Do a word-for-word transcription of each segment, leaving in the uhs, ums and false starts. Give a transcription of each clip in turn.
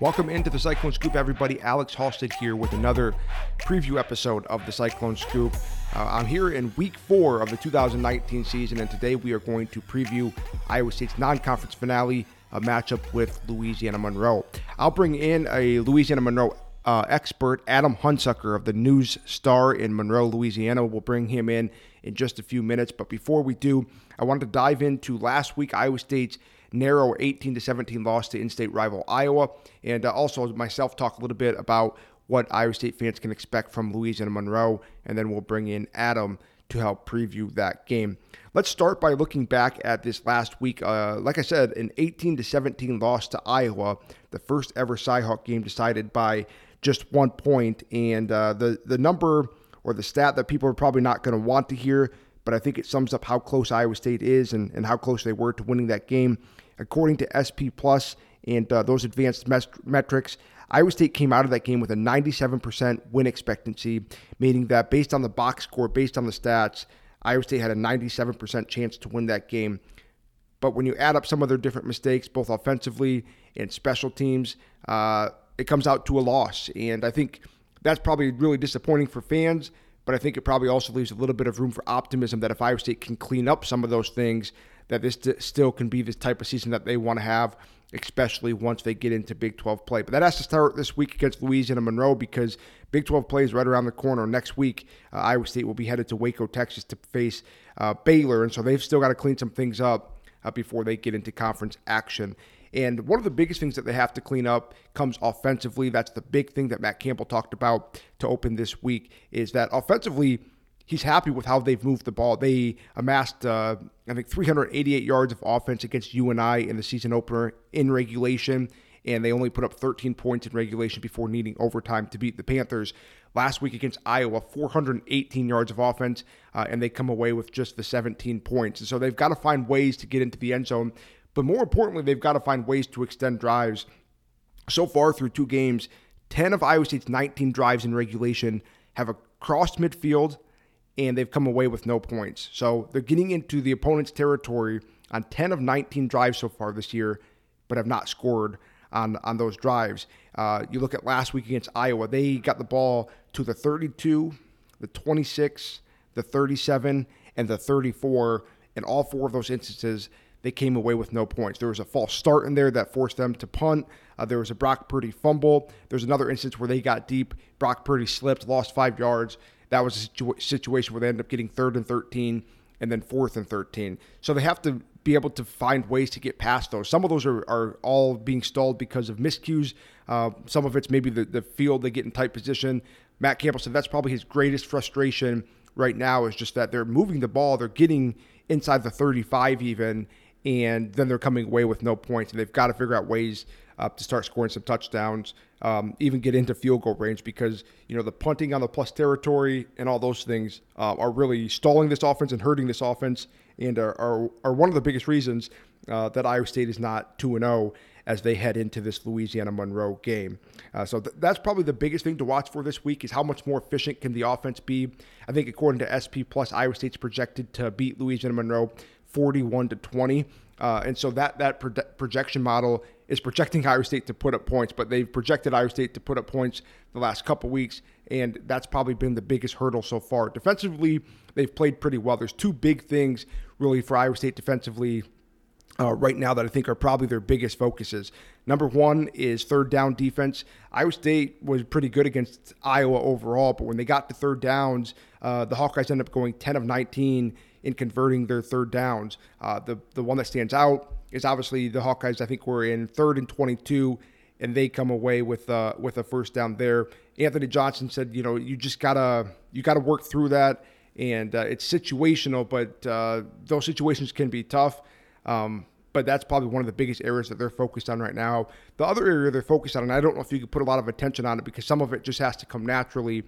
Welcome into the Cyclone Scoop, everybody. Alex Halsted here with another preview episode of the Cyclone Scoop. Uh, I'm here in week four of the two thousand nineteen season, and today we are going to preview Iowa State's non-conference finale, a matchup with Louisiana Monroe. I'll bring in a Louisiana Monroe uh, expert, Adam Hunsucker of the News Star in Monroe, Louisiana. We'll bring him in in just a few minutes. But before we do, I wanted to dive into last week Iowa State's narrow eighteen to seventeen loss to in-state rival Iowa, and uh, also myself talk a little bit about what Iowa State fans can expect from Louisiana Monroe, and then we'll bring in Adam to help preview that game. Let's start by looking back at this last week. Uh, like I said, an eighteen to seventeen loss to Iowa, the first ever Cy-Hawk game decided by just one point, and uh, the, the number or the stat that people are probably not going to want to hear, but I think it sums up how close Iowa State is and, and how close they were to winning that game. According to S P Plus and uh, those advanced met- metrics, Iowa State came out of that game with a ninety-seven percent win expectancy, meaning that based on the box score, based on the stats, Iowa State had a ninety-seven percent chance to win that game. But when you add up some of their different mistakes, both offensively and special teams, uh, it comes out to a loss. And I think that's probably really disappointing for fans, but I think it probably also leaves a little bit of room for optimism that if Iowa State can clean up some of those things, that this t- still can be this type of season that they want to have, especially once they get into Big twelve play. But that has to start this week against Louisiana Monroe, because Big twelve play is right around the corner. Next week, uh, Iowa State will be headed to Waco, Texas to face uh, Baylor, and so they've still got to clean some things up uh, before they get into conference action. And one of the biggest things that they have to clean up comes offensively. That's the big thing that Matt Campbell talked about to open this week, is that offensively, he's happy with how they've moved the ball. They amassed, uh, I think, three hundred eighty-eight yards of offense against U N I in the season opener in regulation, and they only put up thirteen points in regulation before needing overtime to beat the Panthers. Last week against Iowa, four hundred eighteen yards of offense, uh, and they come away with just the seventeen points. And so they've got to find ways to get into the end zone. But more importantly, they've got to find ways to extend drives. So far through two games, ten of Iowa State's nineteen drives in regulation have crossed midfield, and they've come away with no points. So they're getting into the opponent's territory on ten of nineteen drives so far this year, but have not scored on, on those drives. Uh, you look at last week against Iowa, they got the ball to the thirty-two, the twenty-six, the thirty-seven, and the thirty-four. In all four of those instances, they came away with no points. There was a false start in there that forced them to punt. Uh, there was a Brock Purdy fumble. There's another instance where they got deep. Brock Purdy slipped, lost five yards. That was a situ- situation where they ended up getting third and thirteen and then fourth and thirteen. So they have to be able to find ways to get past those. Some of those are, are all being stalled because of miscues. Uh, some of it's maybe the, the field, they get in tight position. Matt Campbell said that's probably his greatest frustration right now, is just that they're moving the ball. They're getting inside the thirty-five even, and then they're coming away with no points. And they've got to figure out ways uh, to start scoring some touchdowns, um, even get into field goal range, because, you know, the punting on the plus territory and all those things uh, are really stalling this offense and hurting this offense, and are are, are one of the biggest reasons uh, that Iowa State is not two and oh as they head into this Louisiana Monroe game. Uh, so th- that's probably the biggest thing to watch for this week, is how much more efficient can the offense be. I think according to S P Plus, Iowa State's projected to beat Louisiana Monroe forty-one to twenty. Uh, and so that that pro- projection model is projecting Iowa State to put up points, but they've projected Iowa State to put up points the last couple weeks, and that's probably been the biggest hurdle so far. Defensively, they've played pretty well. There's two big things really for Iowa State defensively uh, right now that I think are probably their biggest focuses. Number one is third down defense. Iowa State was pretty good against Iowa overall, but when they got to third downs, uh, the Hawkeyes ended up going ten of nineteen in converting their third downs. Uh, the, the one that stands out is obviously the Hawkeyes. I think we're in third and twenty-two, and they come away with uh, with a first down there. Anthony Johnson said, you know, you just gotta you gotta work through that, and uh, it's situational, but uh, those situations can be tough. Um, but that's probably one of the biggest areas that they're focused on right now. The other area they're focused on, and I don't know if you could put a lot of attention on it because some of it just has to come naturally,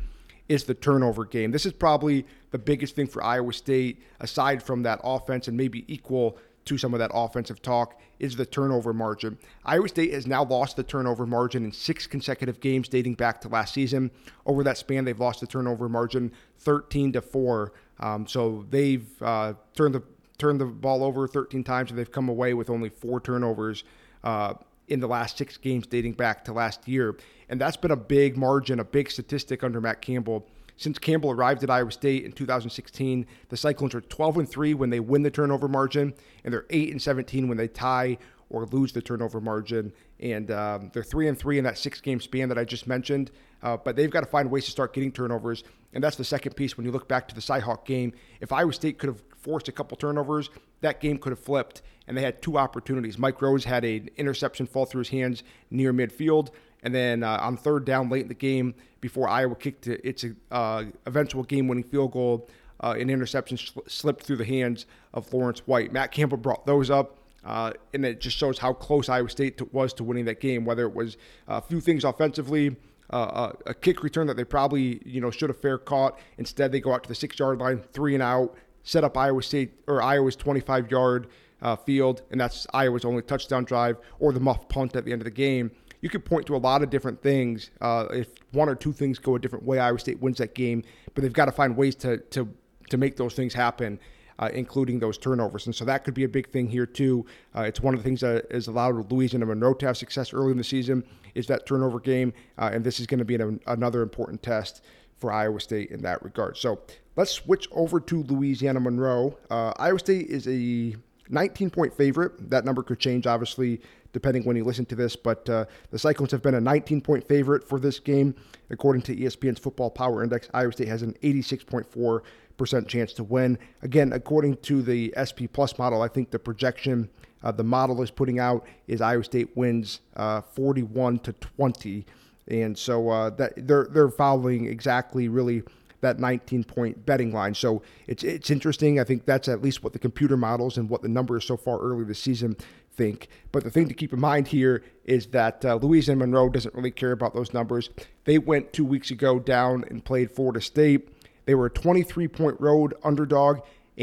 is the turnover game. This is probably the biggest thing for Iowa State, aside from that offense, and maybe equal to some of that offensive talk, is the turnover margin. Iowa State has now lost the turnover margin in six consecutive games dating back to last season. Over that span, they've lost the turnover margin thirteen to four. Um, so they've uh, turned the turned the ball over thirteen times, and they've come away with only four turnovers uh, in the last six games dating back to last year. And that's been a big margin, a big statistic under Matt Campbell. Since Campbell arrived at Iowa State in two thousand sixteen, the Cyclones are twelve and three when they win the turnover margin, and they're eight and seventeen when they tie or lose the turnover margin. And um, they're three and three in that six-game span that I just mentioned. Uh, but they've got to find ways to start getting turnovers. And that's the second piece when you look back to the Cy-Hawk game. If Iowa State could have forced a couple turnovers, that game could have flipped, and they had two opportunities. Mike Rose had an interception fall through his hands near midfield, and then uh, on third down late in the game, before Iowa kicked its uh, eventual game-winning field goal, uh, an interception sl- slipped through the hands of Lawrence White. Matt Campbell brought those up, uh, and it just shows how close Iowa State to, was to winning that game, whether it was a few things offensively, Uh, a, a kick return that they probably, you know, should have fair caught. Instead, they go out to the six-yard line, three and out, set up Iowa State or Iowa's twenty-five-yard uh, field, and that's Iowa's only touchdown drive, or the muff punt at the end of the game. You could point to a lot of different things. Uh, if one or two things go a different way, Iowa State wins that game, but they've got to find ways to to to make those things happen, uh, including those turnovers. And so that could be a big thing here too. Uh, it's one of the things that has allowed Louisiana Monroe to have success early in the season is that turnover game, uh, and this is going to be an, another important test for Iowa State in that regard. So let's switch over to Louisiana Monroe. Uh, Iowa State is a nineteen-point favorite. That number could change, obviously, depending when you listen to this, but uh, the Cyclones have been a nineteen-point favorite for this game. According to E S P N's Football Power Index, Iowa State has an eighty-six point four percent chance to win. Again, according to the S P Plus model, I think the projection Uh, the model is putting out is Iowa State wins uh, forty-one to twenty, and so uh, that they're they're following exactly really that nineteen point betting line. So it's it's interesting. I think that's at least what the computer models and what the numbers so far early this season think. But the thing to keep in mind here is that uh, Louisiana Monroe doesn't really care about those numbers. They went two weeks ago down and played Florida State. They were a twenty-three point road underdog,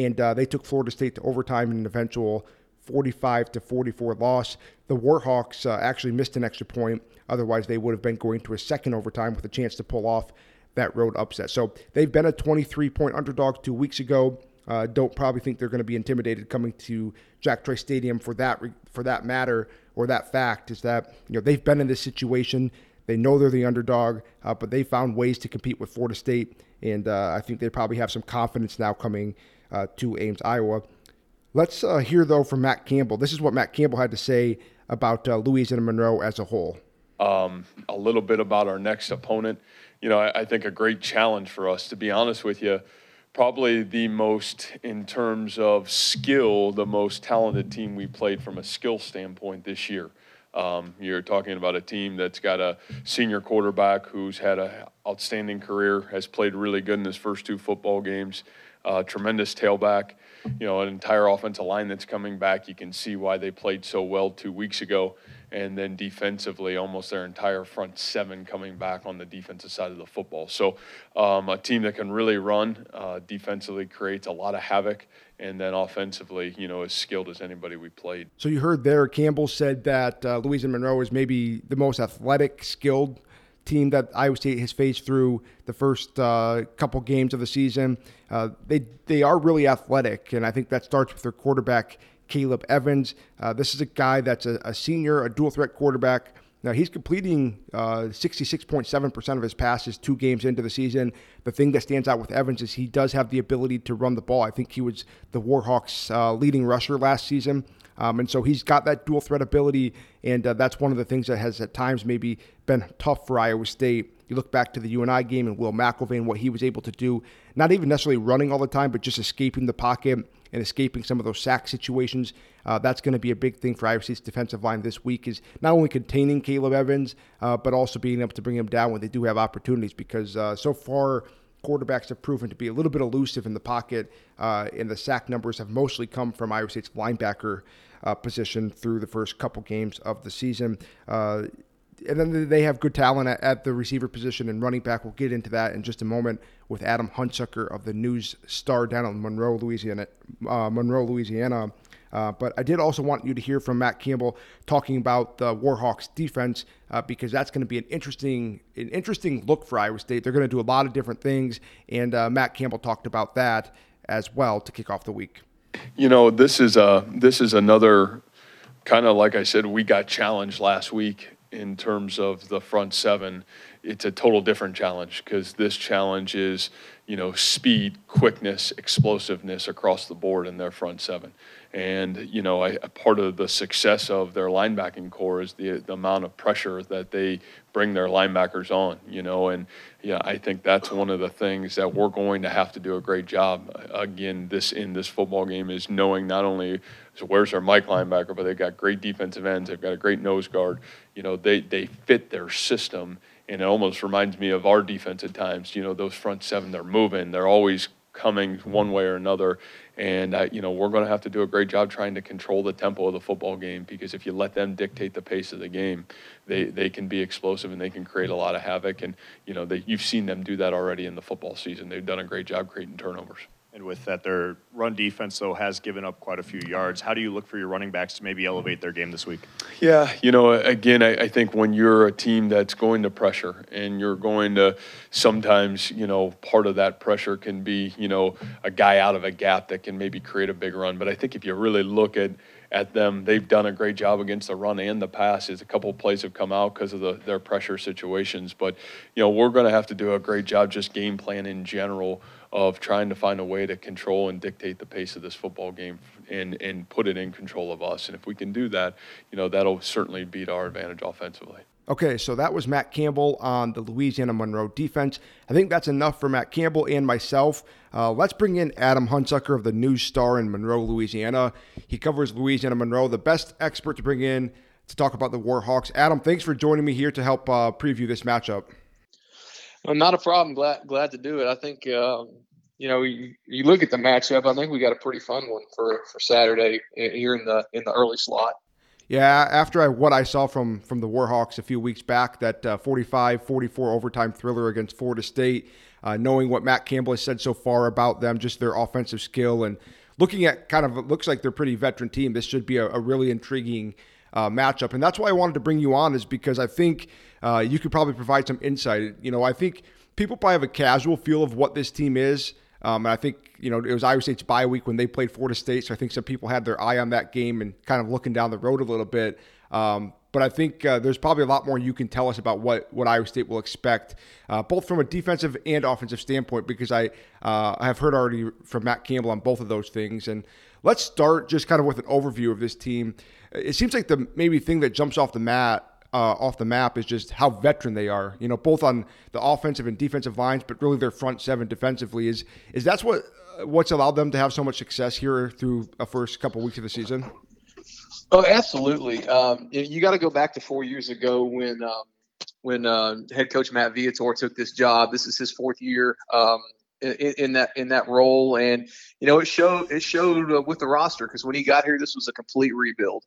and uh, they took Florida State to overtime in an eventual forty-five to forty-four loss. The Warhawks uh, actually missed an extra point. Otherwise, they would have been going to a second overtime with a chance to pull off that road upset. So they've been a twenty-three point underdog two weeks ago. Uh, don't probably think they're going to be intimidated coming to Jack Trice Stadium for that for that matter or that fact is that you know they've been in this situation. They know they're the underdog, uh, but they found ways to compete with Florida State, and uh, I think they probably have some confidence now coming uh, to Ames, Iowa. Let's uh, hear, though, from Matt Campbell. This is what Matt Campbell had to say about uh, Louisiana Monroe as a whole. Um, a little bit about our next opponent. You know, I, I think a great challenge for us, to be honest with you, probably the most, in terms of skill, the most talented team we played from a skill standpoint this year. Um, you're talking about a team that's got a senior quarterback who's had an outstanding career, has played really good in his first two football games, uh, tremendous tailback. You know, an entire offensive line that's coming back. You can see why they played so well two weeks ago. And then defensively, almost their entire front seven coming back on the defensive side of the football. So um, a team that can really run uh, defensively creates a lot of havoc. And then offensively, you know, as skilled as anybody we played. So you heard there, Campbell said that uh, Louisiana Monroe is maybe the most athletic, skilled team that Iowa State has faced through the first uh, couple games of the season. Uh, they they are really athletic, and I think that starts with their quarterback, Caleb Evans. Uh, this is a guy that's a, a senior, a dual-threat quarterback. Now, he's completing uh, sixty-six point seven percent of his passes two games into the season. The thing that stands out with Evans is he does have the ability to run the ball. I think he was the Warhawks' uh, leading rusher last season. Um, and so he's got that dual threat ability, and uh, that's one of the things that has at times maybe been tough for Iowa State. You look back to the U N I game and Will McElvain, what he was able to do, not even necessarily running all the time, but just escaping the pocket and escaping some of those sack situations. Uh, that's going to be a big thing for Iowa State's defensive line this week is not only containing Caleb Evans, uh, but also being able to bring him down when they do have opportunities because uh, so far – quarterbacks have proven to be a little bit elusive in the pocket, uh, and the sack numbers have mostly come from Iowa State's linebacker uh, position through the first couple games of the season. Uh, and then they have good talent at, at the receiver position and running back. We'll get into that in just a moment with Adam Hunsucker of the News Star down in Monroe, Louisiana. Uh, Monroe, Louisiana. Uh, but I did also want you to hear from Matt Campbell talking about the Warhawks defense uh, because that's going to be an interesting an interesting look for Iowa State. They're going to do a lot of different things, and uh, Matt Campbell talked about that as well to kick off the week. You know, this is a this is another kind of like I said, we got challenged last week in terms of the front seven. It's a total different challenge because this challenge is, you know, speed, quickness, explosiveness across the board in their front seven. And, you know, I, a part of the success of their linebacking core is the, the amount of pressure that they bring their linebackers on, you know. And, yeah, I think that's one of the things that we're going to have to do a great job, again, this in this football game is knowing not only so where's their Mike linebacker, but they've got great defensive ends. They've got a great nose guard. You know, they, they fit their system, and it almost reminds me of our defense at times. You know, those front seven, they're moving. They're always coming one way or another. And, uh, you know, we're going to have to do a great job trying to control the tempo of the football game, because if you let them dictate the pace of the game, they, they can be explosive and they can create a lot of havoc. And, you know, they, you've seen them do that already in the football season. They've done a great job creating turnovers. And with that, their run defense, though, has given up quite a few yards. How do you look for your running backs to maybe elevate their game this week? Yeah, you know, again, I, I think when you're a team that's going to pressure and you're going to sometimes, you know, part of that pressure can be, you know, a guy out of a gap that can maybe create a big run. But I think if you really look at at them, they've done a great job against the run and the pass. Is a couple of plays have come out because of the, their pressure situations. But, you know, we're going to have to do a great job just game plan in general of trying to find a way to control and dictate the pace of this football game and, and put it in control of us. And if we can do that, you know, that'll certainly be to our advantage offensively. Okay, so that was Matt Campbell on the Louisiana Monroe defense. I think that's enough for Matt Campbell and myself. Uh, let's bring in Adam Hunsucker of the News Star in Monroe, Louisiana. He covers Louisiana Monroe, the best expert to bring in to talk about the Warhawks. Adam, thanks for joining me here to help uh, preview this matchup. Well, not a problem. Glad glad to do it. I think, uh, you know, you, you look at the matchup, I think we got a pretty fun one for, for Saturday here in the in the early slot. Yeah, after I, what I saw from from the Warhawks a few weeks back, that uh, forty-five forty-four overtime thriller against Florida State, uh, knowing what Matt Campbell has said so far about them, just their offensive skill, and looking at kind of it looks like they're a pretty veteran team, this should be a, a really intriguing Uh, matchup. And that's why I wanted to bring you on, is because I think uh, you could probably provide some insight. You know, I think people probably have a casual feel of what this team is. Um, and I think, you know, it was Iowa State's bye week when they played Florida State. So I think some people had their eye on that game and kind of looking down the road a little bit. Um, but I think uh, there's probably a lot more you can tell us about what, what Iowa State will expect, uh, both from a defensive and offensive standpoint, because I, uh, I have heard already from Matt Campbell on both of those things. And let's start just kind of with an overview of this team. It seems like the maybe thing that jumps off the mat, uh, off the map is just how veteran they are, you know, both on the offensive and defensive lines, but really their front seven defensively is, is that's what, what's allowed them to have so much success here through a first couple weeks of the season. Oh, absolutely. Um, you got to go back to four years ago when, um, when, uh, head coach Matt Viator took this job. This is his fourth year, um, In, in that in that role, and you know it showed it showed uh, with the roster, because when he got here, this was a complete rebuild.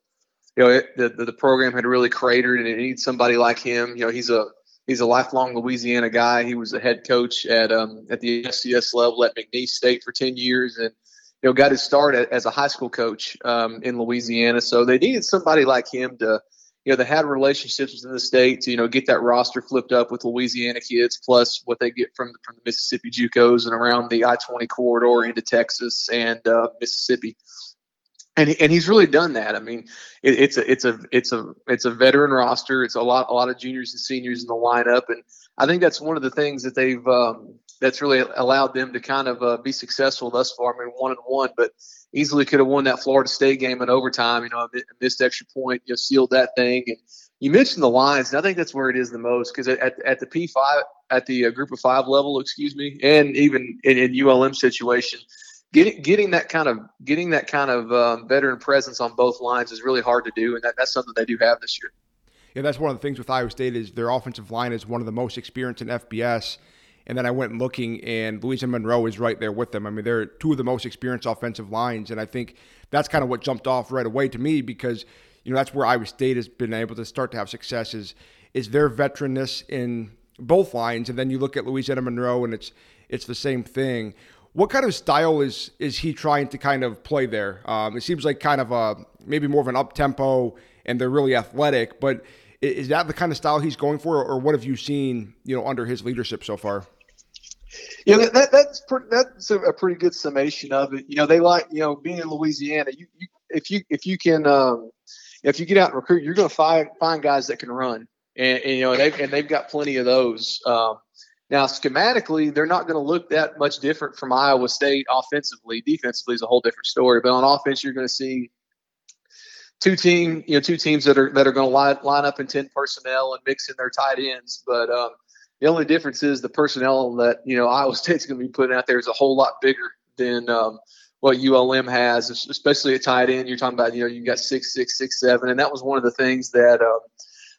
You know, it, the, the the program had really cratered, and it needed somebody like him. You know, he's a he's a lifelong Louisiana guy. He was a head coach at um at the F C S level at McNeese State for ten years, and you know got his start at, as a high school coach um in Louisiana. So they needed somebody like him to, you know, they had relationships in the state to, you know, get that roster flipped up with Louisiana kids, plus what they get from, from the Mississippi JUCOs and around the I twenty corridor into Texas and uh, Mississippi. And and he's really done that. I mean, it, it's a it's a it's a it's a veteran roster. It's a lot a lot of juniors and seniors in the lineup, and I think that's one of the things that they've um, that's really allowed them to kind of uh, be successful thus far. I mean, one and one, but easily could have won that Florida State game in overtime. You know, a missed extra point, you know, sealed that thing. And you mentioned the lines, and I think that's where it is the most, because at at the P five at the uh, group of five level, excuse me, and even in, in U L M situation. Getting getting that kind of getting that kind of um, veteran presence on both lines is really hard to do, and that, that's something they do have this year. Yeah, that's one of the things with Iowa State is their offensive line is one of the most experienced in F B S. And then I went looking, and Louisiana Monroe is right there with them. I mean, they're two of the most experienced offensive lines, and I think that's kind of what jumped off right away to me, because you know that's where Iowa State has been able to start to have success is is their veteranness in both lines. And then you look at Louisiana Monroe, and it's it's the same thing. What kind of style is is he trying to kind of play there? Um, it seems like kind of a, maybe more of an up-tempo, and they're really athletic, but is that the kind of style he's going for, or what have you seen, you know, under his leadership so far? Yeah, that, that, that's, pretty, that's a, a pretty good summation of it. You know, they like, you know, being in Louisiana, you, you if you if you can um, – if you get out and recruit, you're going to find find guys that can run, and, and you know, and they've, and they've got plenty of those. Um, now, schematically, they're not going to look that much different from Iowa State offensively. Defensively is a whole different story, but on offense, you're going to see two team, you know, two teams that are that are going to line, line up in ten personnel and mix in their tight ends, but. Um, The only difference is the personnel that, you know, Iowa State's going to be putting out there is a whole lot bigger than um, what U L M has, especially at tight end. You're talking about, you know, you got six, six, six, seven, and that was one of the things that um,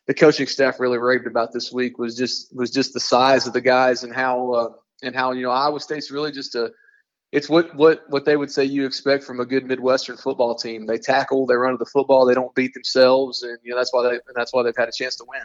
the coaching staff really raved about this week was just was just the size of the guys and how uh, and how you know Iowa State's really just a it's what what what they would say you expect from a good Midwestern football team. They tackle, they run to the football, they don't beat themselves, and you know that's why they and that's why they've had a chance to win.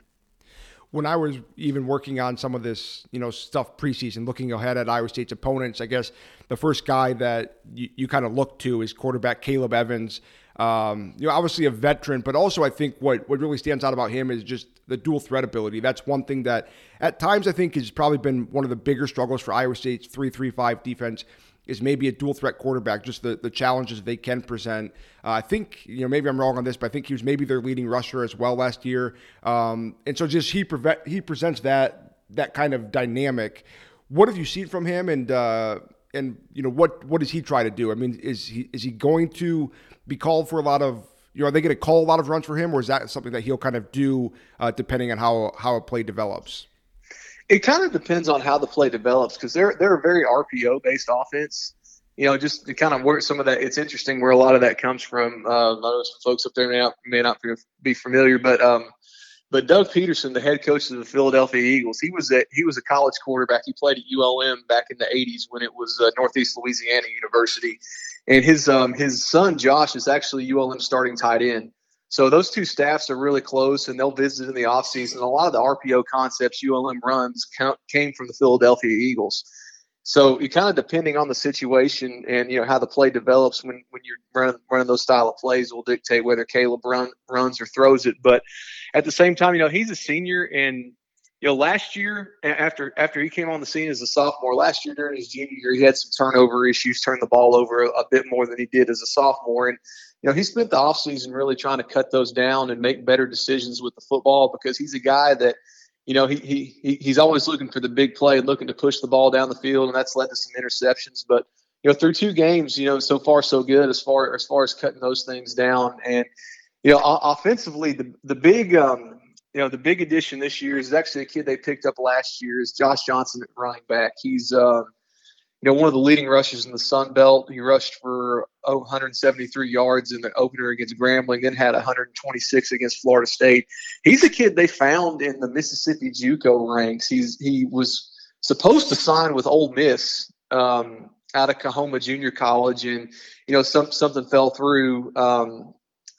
When I was even working on some of this, you know, stuff preseason, looking ahead at Iowa State's opponents, I guess the first guy that you, you kind of look to is quarterback Caleb Evans. Um, you know, obviously a veteran, but also I think what, what really stands out about him is just the dual threat ability. That's one thing that at times I think has probably been one of the bigger struggles for Iowa State's three three five defense is maybe a dual threat quarterback, just the, the challenges they can present. Uh, I think, you know, maybe I'm wrong on this, but I think he was maybe their leading rusher as well last year. Um, and so just he preve- he presents that that kind of dynamic. What have you seen from him, and uh, and you know what what does he try to do? I mean, is he is he going to be called for a lot of, you know, are they going to call a lot of runs for him, or is that something that he'll kind of do uh, depending on how how a play develops? It kind of depends on how the play develops because they're they're a very R P O based offense. You know, just to kind of where some of that. It's interesting where a lot of that comes from. Uh, I know some folks up there may not, may not be familiar, but um, but Doug Pederson, the head coach of the Philadelphia Eagles, he was at, he was a college quarterback. He played at U L M back in the eighties when it was uh, Northeast Louisiana University, and his um, his son Josh is actually U L M starting tight end. So those two staffs are really close, and they'll visit in the offseason. A lot of the R P O concepts U L M runs came from the Philadelphia Eagles. So you kind of depending on the situation and you know how the play develops when, when you're running, running those style of plays will dictate whether Caleb run, runs or throws it. But at the same time, you know, he's a senior, and you know last year after after he came on the scene as a sophomore, last year during his junior year, he had some turnover issues, turned the ball over a, a bit more than he did as a sophomore, and you know, he spent the offseason really trying to cut those down and make better decisions with the football because he's a guy that, you know, he he he's always looking for the big play, looking to push the ball down the field, and that's led to some interceptions. But, you know, through two games, you know, so far so good as far as far as cutting those things down. And, you know, offensively, the the big, um, you know, the big addition this year is actually a kid they picked up last year is Josh Johnson at running back. He's uh, – You know, one of the leading rushers in the Sun Belt. He rushed for one hundred seventy-three yards in the opener against Grambling, then had one hundred twenty-six against Florida State. He's a kid they found in the Mississippi JUCO ranks. He's he was supposed to sign with Ole Miss um, out of Cahoma Junior College, and you know, some something fell through. Um,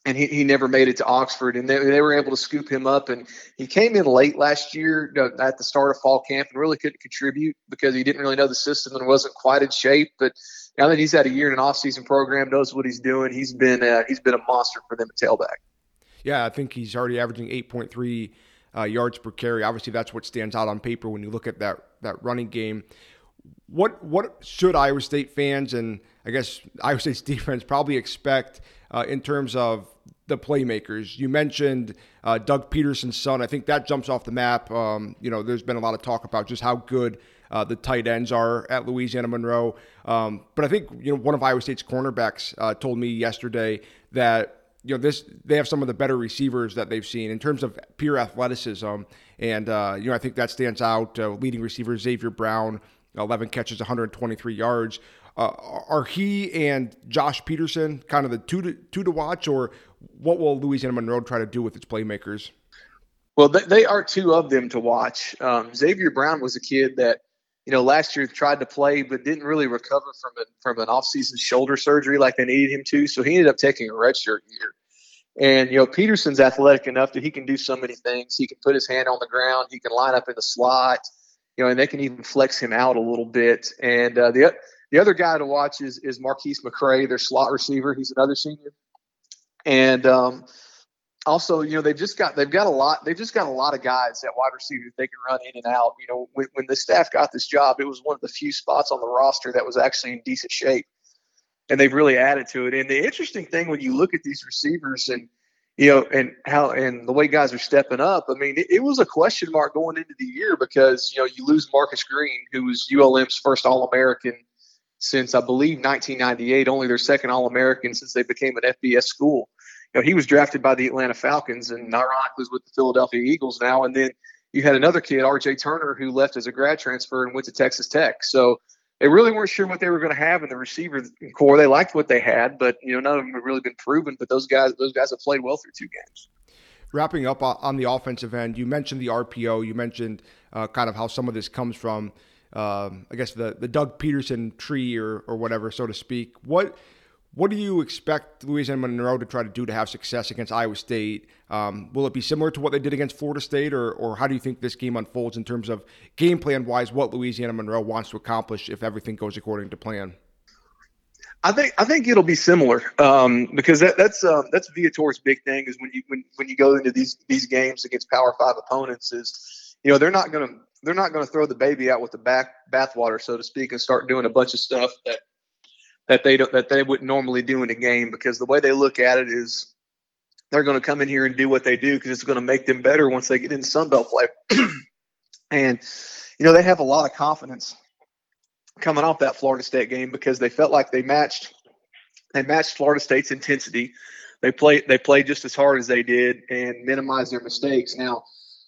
And he, he never made it to Oxford, and they they were able to scoop him up. And he came in late last year at the start of fall camp and really couldn't contribute because he didn't really know the system and wasn't quite in shape. But now that he's had a year in an off-season program, knows what he's doing, he's been uh, he's been a monster for them at tailback. Yeah, I think he's already averaging eight point three uh, yards per carry. Obviously, that's what stands out on paper when you look at that that running game. What what should Iowa State fans and I guess Iowa State's defense probably expect uh, in terms of the playmakers? You mentioned uh, Doug Pederson's son. I think that jumps off the map. Um, you know, there's been a lot of talk about just how good uh, the tight ends are at Louisiana Monroe. Um, but I think you know one of Iowa State's cornerbacks uh, told me yesterday that you know this they have some of the better receivers that they've seen in terms of pure athleticism. And uh, you know I think that stands out. Uh, leading receiver Xavier Brown. eleven catches, one hundred twenty-three yards. Uh, are he and Josh Pederson kind of the two to, two to watch, or what will Louisiana Monroe try to do with its playmakers? Well, they, they are two of them to watch. Um, Xavier Brown was a kid that, you know, last year tried to play but didn't really recover from an, from an off-season shoulder surgery like they needed him to, so he ended up taking a redshirt year. And, you know, Pederson's athletic enough that he can do so many things. He can put his hand on the ground. He can line up in the slot. You know, and they can even flex him out a little bit. And uh, the the other guy to watch is is Marquise McCray, their slot receiver. He's another senior. And um, also, you know, they've just got they've got a lot they've just got a lot of guys at wide receiver that they can run in and out. You know, when, when the staff got this job, it was one of the few spots on the roster that was actually in decent shape, and they've really added to it. And the interesting thing when you look at these receivers and you know, and how and the way guys are stepping up. I mean, it, it was a question mark going into the year because, you know, you lose Marcus Green, who was U L M's first All-American since, I believe, nineteen ninety-eight, only their second All-American since they became an F B S school. You know, he was drafted by the Atlanta Falcons and ironically was with the Philadelphia Eagles now. And then you had another kid, R J Turner, who left as a grad transfer and went to Texas Tech. So they really weren't sure what they were going to have in the receiver core. They liked what they had, but, you know, none of them have really been proven. But those guys, those guys have played well through two games. Wrapping up on the offensive end, you mentioned the R P O. You mentioned uh, kind of how some of this comes from, um, I guess, the the Doug Pederson tree or or whatever, so to speak. What what do you expect Louisiana Monroe to try to do to have success against Iowa State? Um, will it be similar to what they did against Florida State, or or how do you think this game unfolds in terms of game plan wise, what Louisiana Monroe wants to accomplish if everything goes according to plan? I think I think it'll be similar um, because that, that's uh, that's Viator's big thing is when you when, when you go into these these games against Power Five opponents is, you know, they're not gonna they're not gonna throw the baby out with the back bathwater, so to speak, and start doing a bunch of stuff that that they don't that they wouldn't normally do in a game, because the way they look at it is they're going to come in here and do what they do because it's going to make them better once they get in Sun Belt play. And you know, they have a lot of confidence coming off that Florida State game because they felt like they matched they matched Florida State's intensity. They play they played just as hard as they did and minimized their mistakes. Now,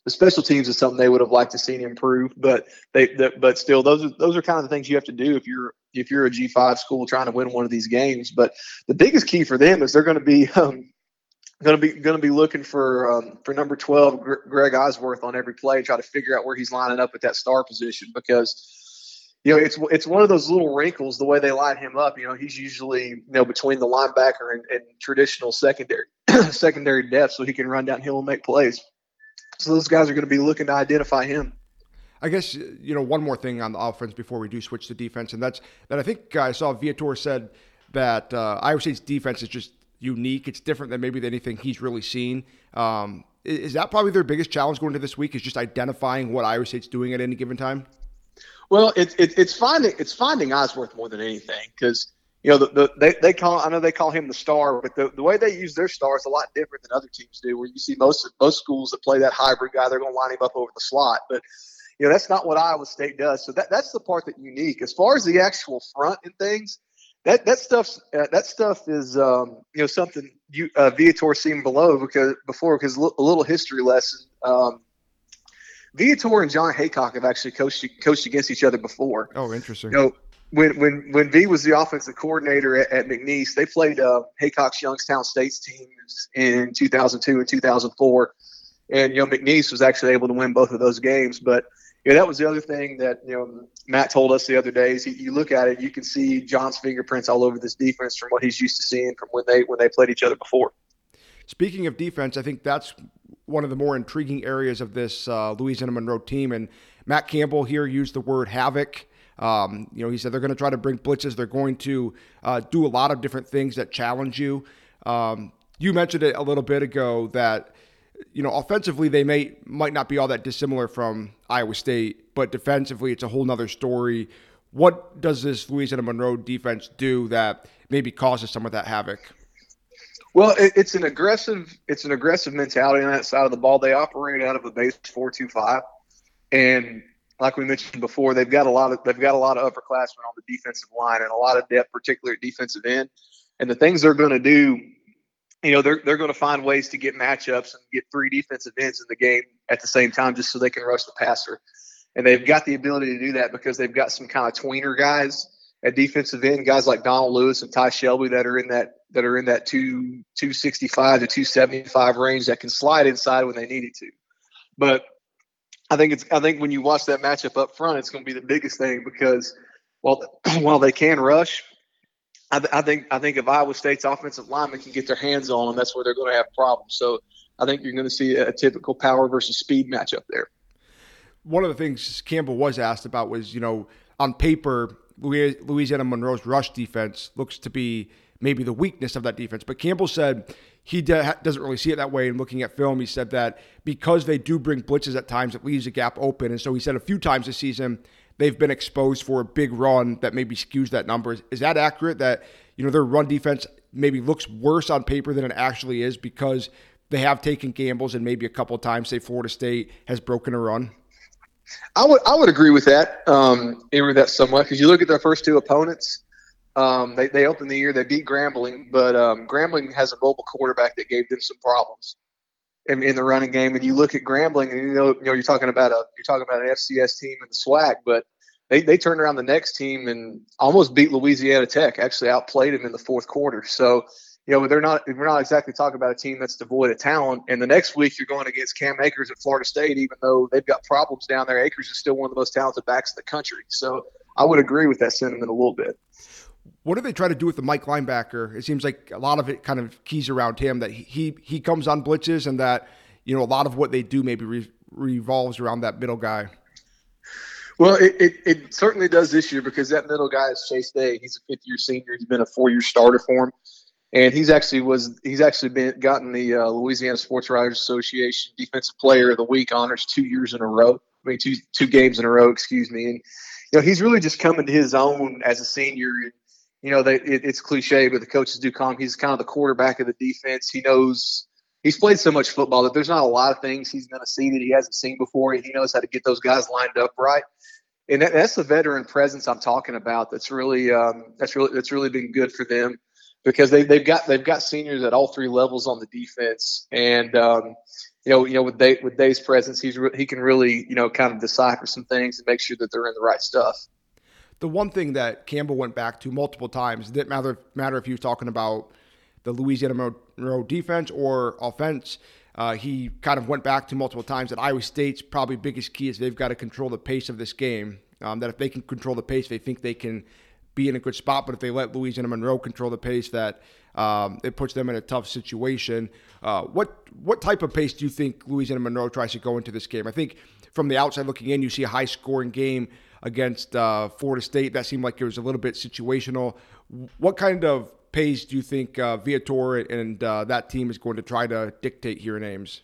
the special teams is something they would have liked to seen improve, but they the, but still those are those are kind of the things you have to do if you're if you're a G five school trying to win one of these games. But the biggest key for them is they're going to be um, going to be going to be looking for um, for number twelve Gr- Greg Osworth on every play and try to figure out where he's lining up at that star position, because you know, it's it's one of those little wrinkles, the way they line him up. You know, he's usually, you know, between the linebacker and, and traditional secondary secondary depth, so he can run downhill and make plays. So those guys are going to be looking to identify him. I guess, you know, one more thing on the offense before we do switch to defense, and that's that I think I saw Viator said that uh, Iowa State's defense is just unique. It's different than maybe anything he's really seen. Um, is that probably their biggest challenge going into this week, is just identifying what Iowa State's doing at any given time? Well, it's it, it's finding it's finding Osworth more than anything, because you know the, the they they call I know they call him the star, but the, the way they use their star is a lot different than other teams do. Where you see most of, most schools that play that hybrid guy, they're going to line him up over the slot, but you know that's not what Iowa State does. So that that's the part that's unique. As far as the actual front and things, that that stuff uh, that stuff is um, you know something you uh, Viator seen below because before because a little history lesson. Um, Viator and John Haycock have actually coached coached against each other before. Oh, interesting. You know, when when when V was the offensive coordinator at, at McNeese, they played uh, Haycock's Youngstown State's teams in two thousand two and two thousand four, and you know McNeese was actually able to win both of those games. But you know, that was the other thing that you know Matt told us the other day. Is he, you look at it, you can see John's fingerprints all over this defense from what he's used to seeing from when they when they played each other before. Speaking of defense, I think that's one of the more intriguing areas of this uh, Louisiana Monroe team. And Matt Campbell here used the word havoc. Um, you know, he said they're going to try to bring blitzes. They're going to uh, do a lot of different things that challenge you. Um, you mentioned it a little bit ago that, you know, offensively they may might not be all that dissimilar from Iowa State, but defensively it's a whole nother story. What does this Louisiana Monroe defense do that maybe causes some of that havoc? Well, it, it's an aggressive, it's an aggressive mentality on that side of the ball. They operate out of a base four two five, and like we mentioned before, they've got a lot of they've got a lot of upperclassmen on the defensive line and a lot of depth, particularly at defensive end. And the things they're going to do, you know, they're they're going to find ways to get matchups and get three defensive ends in the game at the same time, just so they can rush the passer. And they've got the ability to do that because they've got some kind of tweener guys at defensive end, guys like Donald Lewis and Ty Shelby that are in that that are in that two two sixty five to two seventy five range that can slide inside when they needed to. But I think it's I think when you watch that matchup up front, it's going to be the biggest thing, because while while they can rush, I, th- I think I think if Iowa State's offensive linemen can get their hands on them, that's where they're going to have problems. So I think you're going to see a typical power versus speed matchup there. One of the things Campbell was asked about was, you know, on paper, Louisiana Monroe's rush defense looks to be maybe the weakness of that defense. But Campbell said he de- doesn't really see it that way. And looking at film, he said that because they do bring blitzes at times, it leaves a gap open. And so he said a few times this season, they've been exposed for a big run that maybe skews that number. Is, is that accurate that, you know, their run defense maybe looks worse on paper than it actually is because they have taken gambles, and maybe a couple of times, say, Florida State has broken a run? I would I would agree with that, um, agree with that somewhat, because you look at their first two opponents. Um, they, they opened the year, they beat Grambling, but um, Grambling has a mobile quarterback that gave them some problems in, in the running game. And you look at Grambling, and you know, you know you're talking about a you're talking about an F C S team in the S W A C, but they they turned around the next team and almost beat Louisiana Tech. Actually, outplayed them in the fourth quarter. So you know, they're not we're not exactly talking about a team that's devoid of talent. And the next week, you're going against Cam Akers at Florida State, even though they've got problems down there. Akers is still one of the most talented backs in the country. So I would agree with that sentiment a little bit. What do they try to do with the Mike linebacker? It seems like a lot of it kind of keys around him, that he he comes on blitzes, and that, you know, a lot of what they do maybe re- revolves around that middle guy. Well, it, it, it certainly does this year, because that middle guy is Chase Day. He's a fifth-year senior. He's been a four-year starter for him, and he's actually was he's actually been gotten the uh, Louisiana Sports Writers Association Defensive Player of the Week honors two years in a row. I mean, two two games in a row, excuse me. And you know, he's really just coming to his own as a senior. You know, they, it, it's cliche, but the coaches do call him, he's kind of the quarterback of the defense. He knows – he's played so much football that there's not a lot of things he's going to see that he hasn't seen before. He knows how to get those guys lined up right. And that, that's the veteran presence I'm talking about that's really um, that's really that's really been good for them, because they, they've got they've got seniors at all three levels on the defense. And, um, you know, you know with, Day, with Day's presence, he's re- he can really, you know, kind of decipher some things and make sure that they're in the right stuff. The one thing that Campbell went back to multiple times, it didn't matter, matter if he was talking about the Louisiana Monroe defense or offense, uh, he kind of went back to multiple times that Iowa State's probably biggest key is they've got to control the pace of this game, um, that if they can control the pace, they think they can be in a good spot. But if they let Louisiana Monroe control the pace, that um, it puts them in a tough situation. Uh, what what type of pace do you think Louisiana Monroe tries to go into this game? I think from the outside looking in, you see a high-scoring game against uh, Florida State. That seemed like it was a little bit situational. What kind of pace do you think uh, Viator and uh, that team is going to try to dictate here in Ames?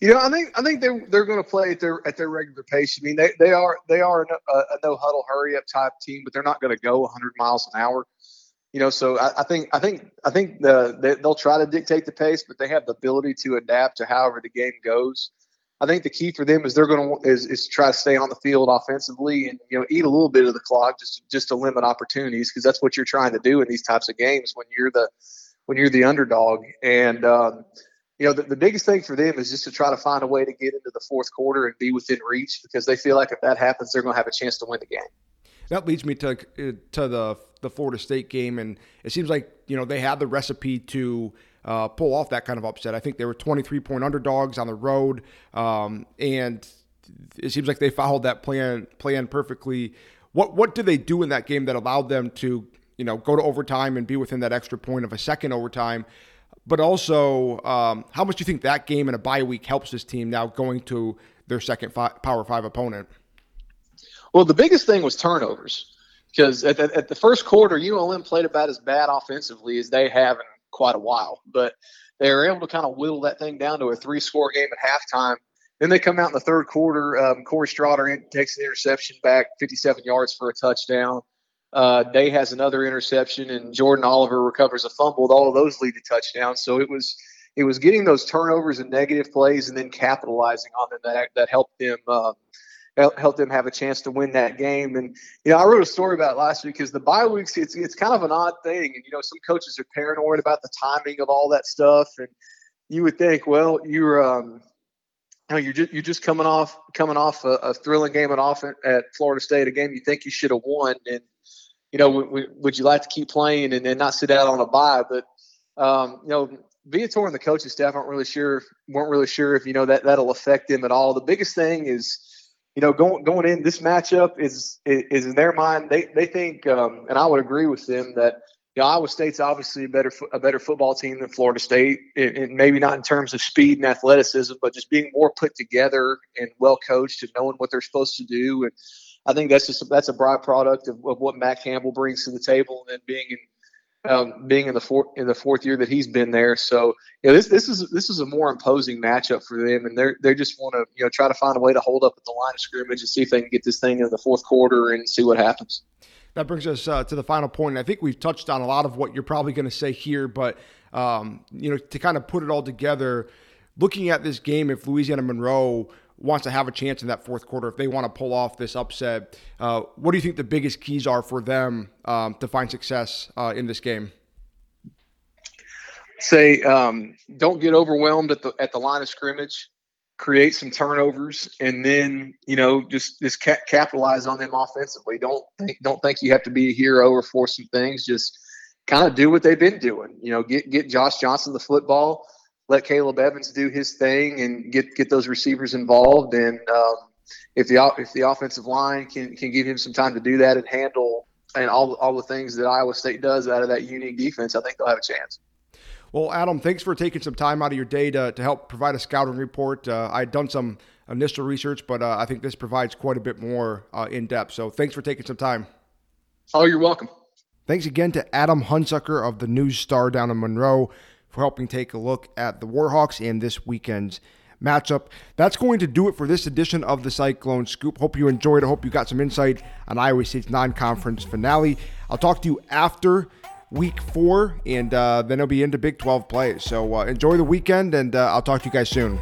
You know, I think I think they're they're going to play at their at their regular pace. I mean, they they are they are a, a no huddle hurry up type team, but they're not going to go one hundred miles an hour. You know, so I, I think I think I think the, they, they'll try to dictate the pace, but they have the ability to adapt to however the game goes. I think the key for them is they're going to is, is to try to stay on the field offensively and, you know, eat a little bit of the clock just just to limit opportunities, because that's what you're trying to do in these types of games when you're the when you're the underdog. And um, you know, the, the biggest thing for them is just to try to find a way to get into the fourth quarter and be within reach, because they feel like if that happens, they're going to have a chance to win the game. That leads me to to the the Florida State game, and it seems like, you know, they had the recipe to Uh, pull off that kind of upset. I think they were twenty-three point underdogs on the road, um, and it seems like they followed that plan plan perfectly. What what did they do in that game that allowed them to, you know, go to overtime and be within that extra point of a second overtime? But also, um, how much do you think that game and a bye week helps this team now going to their second five, Power Five opponent? Well, the biggest thing was turnovers, because at the, at the first quarter, U L M played about as bad offensively as they have in quite a while, but they were able to kind of whittle that thing down to a three-score game at halftime. Then they come out in the third quarter. Um, Corey Strotter takes an interception back, fifty-seven yards for a touchdown. Uh, Day has another interception, and Jordan Oliver recovers a fumble. All of those lead to touchdowns. So it was it was getting those turnovers and negative plays, and then capitalizing on them that that helped them. Uh, help them have a chance to win that game. And, you know, I wrote a story about it last week, because the bye weeks, it's it's kind of an odd thing. And, you know, some coaches are paranoid about the timing of all that stuff. And you would think, well, you're, um, you know, you're just, you're just coming off, coming off a, a thrilling game at, off at Florida State, a game you think you should have won. And, you know, w- w- would you like to keep playing and then not sit out on a bye? But, um, you know, Viator and the coaching staff aren't really sure, weren't really sure if, you know, that that'll affect them at all. The biggest thing is, you know, going going in, this matchup is is in their mind. They they think, um, and I would agree with them, that, you know, Iowa State's obviously a better a better football team than Florida State, and, and maybe not in terms of speed and athleticism, but just being more put together and well coached and knowing what they're supposed to do. And I think that's just that's a byproduct of, of what Matt Campbell brings to the table, and then being in um, being in the fourth in the fourth year that he's been there. So, you know, this this is this is a more imposing matchup for them, and they're they just want to, you know, try to find a way to hold up at the line of scrimmage and see if they can get this thing in the fourth quarter and see what happens. That brings us uh, to the final point. And I think we've touched on a lot of what you're probably going to say here, but um, you know, to kind of put it all together, looking at this game, if Louisiana Monroe wants to have a chance in that fourth quarter, if they want to pull off this upset, uh, what do you think the biggest keys are for them um, to find success uh, in this game? Say, um, don't get overwhelmed at the at the line of scrimmage. Create some turnovers, and then you know just just ca- capitalize on them offensively. Don't think, don't think you have to be a hero or force some things. Just kind of do what they've been doing. You know, get get Josh Johnson the football, let Caleb Evans do his thing, and get get those receivers involved. And um, if the if the offensive line can can give him some time to do that and handle and all all the things that Iowa State does out of that unique defense, I think they'll have a chance. Well, Adam, thanks for taking some time out of your day to, to help provide a scouting report. Uh, I had done some initial research, but uh, I think this provides quite a bit more uh, in depth. So thanks for taking some time. Oh, you're welcome. Thanks again to Adam Hunsucker of the News Star down in Monroe for helping take a look at the Warhawks and this weekend's matchup. That's going to do it for this edition of the Cyclone Scoop. Hope you enjoyed it. Hope you got some insight on Iowa State's non-conference finale. I'll talk to you after Week four, and uh, then it'll be into Big twelve play. So uh, enjoy the weekend, and uh, I'll talk to you guys soon.